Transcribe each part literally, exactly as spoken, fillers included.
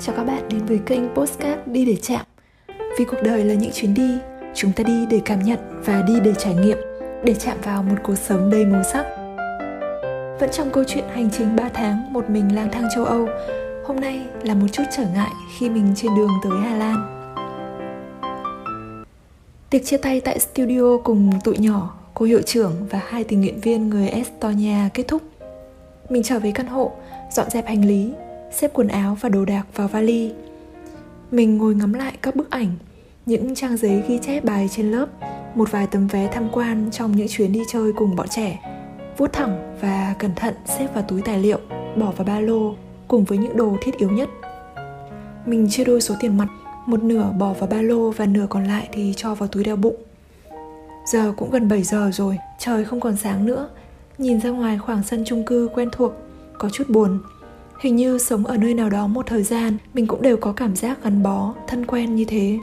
Chào các bạn đến với kênh Postcard Đi Để Chạm. Vì cuộc đời là những chuyến đi, chúng ta đi để cảm nhận và đi để trải nghiệm, để chạm vào một cuộc sống đầy màu sắc. Vẫn trong câu chuyện hành trình ba tháng một mình lang thang châu Âu, hôm nay là một chút trở ngại khi mình trên đường tới Hà Lan. Tiệc chia tay tại studio cùng tụi nhỏ, cô hiệu trưởng và hai tình nguyện viên người Estonia kết thúc. Mình trở về căn hộ, dọn dẹp hành lý, xếp quần áo và đồ đạc vào vali. Mình ngồi ngắm lại các bức ảnh, những trang giấy ghi chép bài trên lớp, một vài tấm vé tham quan trong những chuyến đi chơi cùng bọn trẻ, vuốt thẳng và cẩn thận xếp vào túi tài liệu, bỏ vào ba lô cùng với những đồ thiết yếu nhất. Mình chia đôi số tiền mặt, một nửa bỏ vào ba lô và nửa còn lại thì cho vào túi đeo bụng. Giờ cũng gần bảy giờ rồi, trời không còn sáng nữa. Nhìn ra ngoài khoảng sân chung cư quen thuộc, có chút buồn. Hình như sống ở nơi nào đó một thời gian, mình cũng đều có cảm giác gắn bó, thân quen như thế.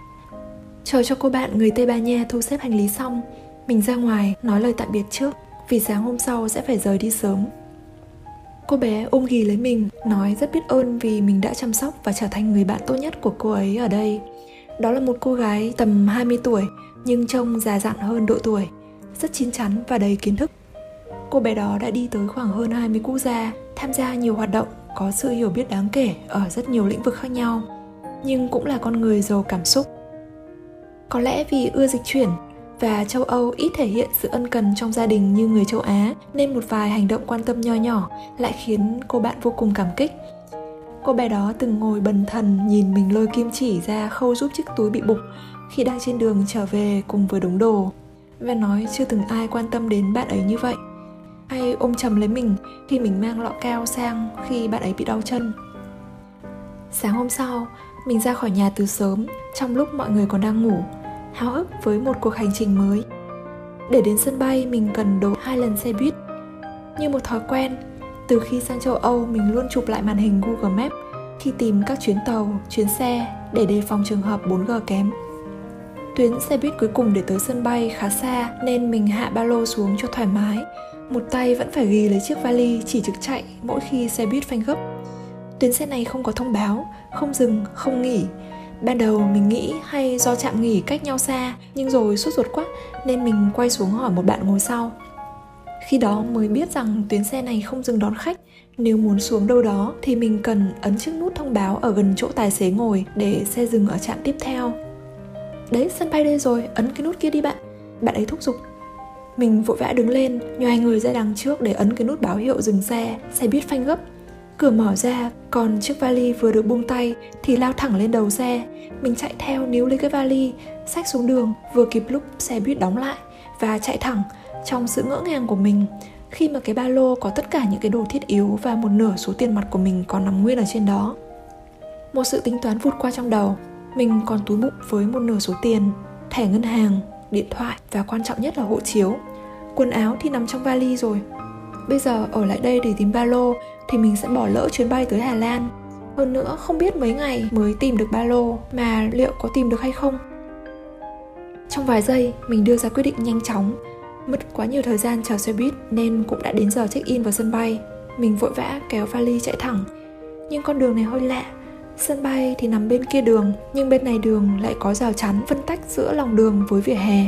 Chờ cho cô bạn người Tây Ban Nha thu xếp hành lý xong, mình ra ngoài nói lời tạm biệt trước, vì sáng hôm sau sẽ phải rời đi sớm. Cô bé ôm ghì lấy mình, nói rất biết ơn vì mình đã chăm sóc và trở thành người bạn tốt nhất của cô ấy ở đây. Đó là một cô gái tầm hai mươi tuổi, nhưng trông già dặn hơn độ tuổi, rất chín chắn và đầy kiến thức. Cô bé đó đã đi tới khoảng hơn hai mươi quốc gia, tham gia nhiều hoạt động, có sự hiểu biết đáng kể ở rất nhiều lĩnh vực khác nhau, nhưng cũng là con người giàu cảm xúc. Có lẽ vì ưa dịch chuyển và châu Âu ít thể hiện sự ân cần trong gia đình như người châu Á, nên một vài hành động quan tâm nho nhỏ lại khiến cô bạn vô cùng cảm kích. Cô bé đó từng ngồi bần thần nhìn mình lôi kim chỉ ra khâu giúp chiếc túi bị bục khi đang trên đường trở về cùng với đống đồ, và nói chưa từng ai quan tâm đến bạn ấy như vậy, hay ôm chầm lấy mình khi mình mang lọ cao sang khi bạn ấy bị đau chân. Sáng hôm sau, mình ra khỏi nhà từ sớm, trong lúc mọi người còn đang ngủ, háo hức với một cuộc hành trình mới. Để đến sân bay, mình cần đổ hai lần xe buýt. Như một thói quen, từ khi sang châu Âu, mình luôn chụp lại màn hình Google Maps khi tìm các chuyến tàu, chuyến xe để đề phòng trường hợp bốn G kém. Tuyến xe buýt cuối cùng để tới sân bay khá xa, nên mình hạ ba lô xuống cho thoải mái. Một tay vẫn phải ghi lấy chiếc vali chỉ trực chạy mỗi khi xe buýt phanh gấp. Tuyến xe này không có thông báo, không dừng, không nghỉ. Ban đầu mình nghĩ hay do trạm nghỉ cách nhau xa, nhưng rồi sốt ruột quá nên mình quay xuống hỏi một bạn ngồi sau. Khi đó mới biết rằng tuyến xe này không dừng đón khách. Nếu muốn xuống đâu đó thì mình cần ấn chiếc nút thông báo ở gần chỗ tài xế ngồi để xe dừng ở trạm tiếp theo. Đấy, sân bay đây rồi, ấn cái nút kia đi bạn, bạn ấy thúc giục. Mình vội vã đứng lên, nhoài người ra đằng trước để ấn cái nút báo hiệu dừng xe, xe buýt phanh gấp. Cửa mở ra, còn chiếc vali vừa được buông tay thì lao thẳng lên đầu xe. Mình chạy theo níu lấy cái vali, xách xuống đường, vừa kịp lúc xe buýt đóng lại và chạy thẳng trong sự ngỡ ngàng của mình khi mà cái ba lô có tất cả những cái đồ thiết yếu và một nửa số tiền mặt của mình còn nằm nguyên ở trên đó. Một sự tính toán vụt qua trong đầu, mình còn túi bụng với một nửa số tiền, thẻ ngân hàng, điện thoại và quan trọng nhất là hộ chiếu. Quần áo thì nằm trong vali rồi. Bây giờ ở lại đây để tìm ba lô thì mình sẽ bỏ lỡ chuyến bay tới Hà Lan. Hơn nữa không biết mấy ngày mới tìm được ba lô, mà liệu có tìm được hay không. Trong vài giây mình đưa ra quyết định nhanh chóng. Mất quá nhiều thời gian chờ xe buýt nên cũng đã đến giờ check in vào sân bay. Mình vội vã kéo vali chạy thẳng. Nhưng con đường này hơi lạ. Sân bay thì nằm bên kia đường, nhưng bên này đường lại có rào chắn phân tách giữa lòng đường với vỉa hè.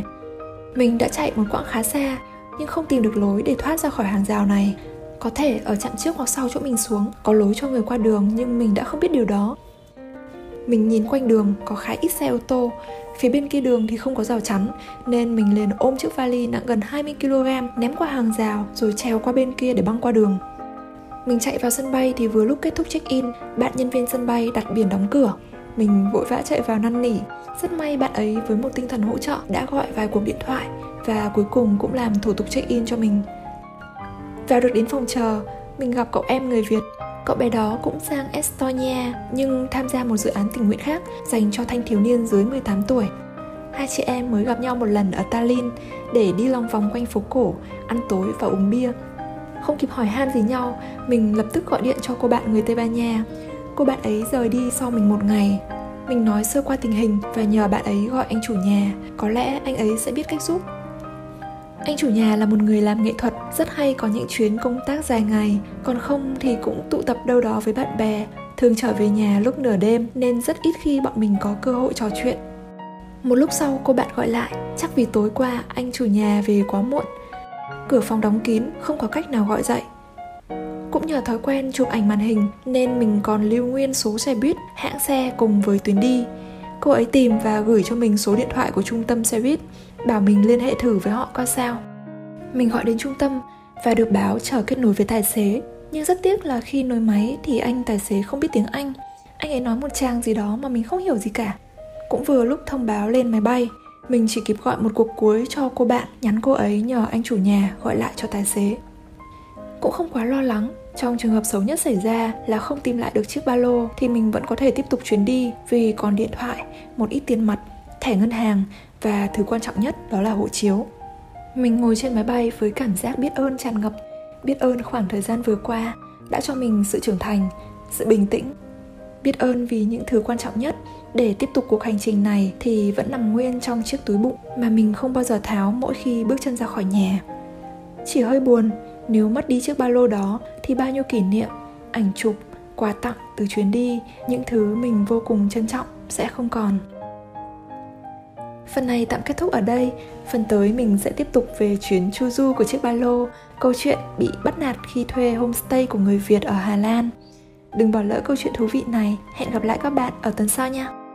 Mình đã chạy một quãng khá xa nhưng không tìm được lối để thoát ra khỏi hàng rào này. Có thể ở trạm trước hoặc sau chỗ mình xuống có lối cho người qua đường, nhưng mình đã không biết điều đó. Mình nhìn quanh đường có khá ít xe ô tô, phía bên kia đường thì không có rào chắn, nên mình liền ôm chiếc vali nặng gần hai mươi ki lô gam ném qua hàng rào rồi trèo qua bên kia để băng qua đường. Mình chạy vào sân bay thì vừa lúc kết thúc check-in, bạn nhân viên sân bay đặt biển đóng cửa. Mình vội vã chạy vào năn nỉ, rất may bạn ấy với một tinh thần hỗ trợ đã gọi vài cuộc điện thoại và cuối cùng cũng làm thủ tục check-in cho mình. Vào được đến phòng chờ, mình gặp cậu em người Việt, cậu bé đó cũng sang Estonia nhưng tham gia một dự án tình nguyện khác dành cho thanh thiếu niên dưới mười tám tuổi. Hai chị em mới gặp nhau một lần ở Tallinn để đi lòng vòng quanh phố cổ, ăn tối và uống bia. Không kịp hỏi han gì nhau, mình lập tức gọi điện cho cô bạn người Tây Ban Nha. Cô bạn ấy rời đi sau mình một ngày. Mình nói sơ qua tình hình và nhờ bạn ấy gọi anh chủ nhà, có lẽ anh ấy sẽ biết cách giúp. Anh chủ nhà là một người làm nghệ thuật, rất hay có những chuyến công tác dài ngày, còn không thì cũng tụ tập đâu đó với bạn bè, thường trở về nhà lúc nửa đêm nên rất ít khi bọn mình có cơ hội trò chuyện. Một lúc sau cô bạn gọi lại, chắc vì tối qua anh chủ nhà về quá muộn. Cửa phòng đóng kín, không có cách nào gọi dậy. Cũng nhờ thói quen chụp ảnh màn hình nên mình còn lưu nguyên số xe buýt, hãng xe cùng với tuyến đi. Cô ấy tìm và gửi cho mình số điện thoại của trung tâm xe buýt, bảo mình liên hệ thử với họ coi sao. Mình gọi đến trung tâm và được báo chờ kết nối với tài xế. Nhưng rất tiếc là khi nối máy thì anh tài xế không biết tiếng Anh. Anh ấy nói một tràng gì đó mà mình không hiểu gì cả. Cũng vừa lúc thông báo lên máy bay, mình chỉ kịp gọi một cuộc cuối cho cô bạn, nhắn cô ấy nhờ anh chủ nhà gọi lại cho tài xế. Cũng không quá lo lắng, trong trường hợp xấu nhất xảy ra là không tìm lại được chiếc ba lô thì mình vẫn có thể tiếp tục chuyến đi vì còn điện thoại, một ít tiền mặt, thẻ ngân hàng và thứ quan trọng nhất đó là hộ chiếu. Mình ngồi trên máy bay với cảm giác biết ơn tràn ngập, biết ơn khoảng thời gian vừa qua đã cho mình sự trưởng thành, sự bình tĩnh. Biết ơn vì những thứ quan trọng nhất để tiếp tục cuộc hành trình này thì vẫn nằm nguyên trong chiếc túi bụng mà mình không bao giờ tháo mỗi khi bước chân ra khỏi nhà. Chỉ hơi buồn, nếu mất đi chiếc ba lô đó thì bao nhiêu kỷ niệm, ảnh chụp, quà tặng từ chuyến đi, những thứ mình vô cùng trân trọng sẽ không còn. Phần này tạm kết thúc ở đây, phần tới mình sẽ tiếp tục về chuyến chu du của chiếc ba lô, câu chuyện bị bắt nạt khi thuê homestay của người Việt ở Hà Lan. Đừng bỏ lỡ câu chuyện thú vị này, hẹn gặp lại các bạn ở tuần sau nha!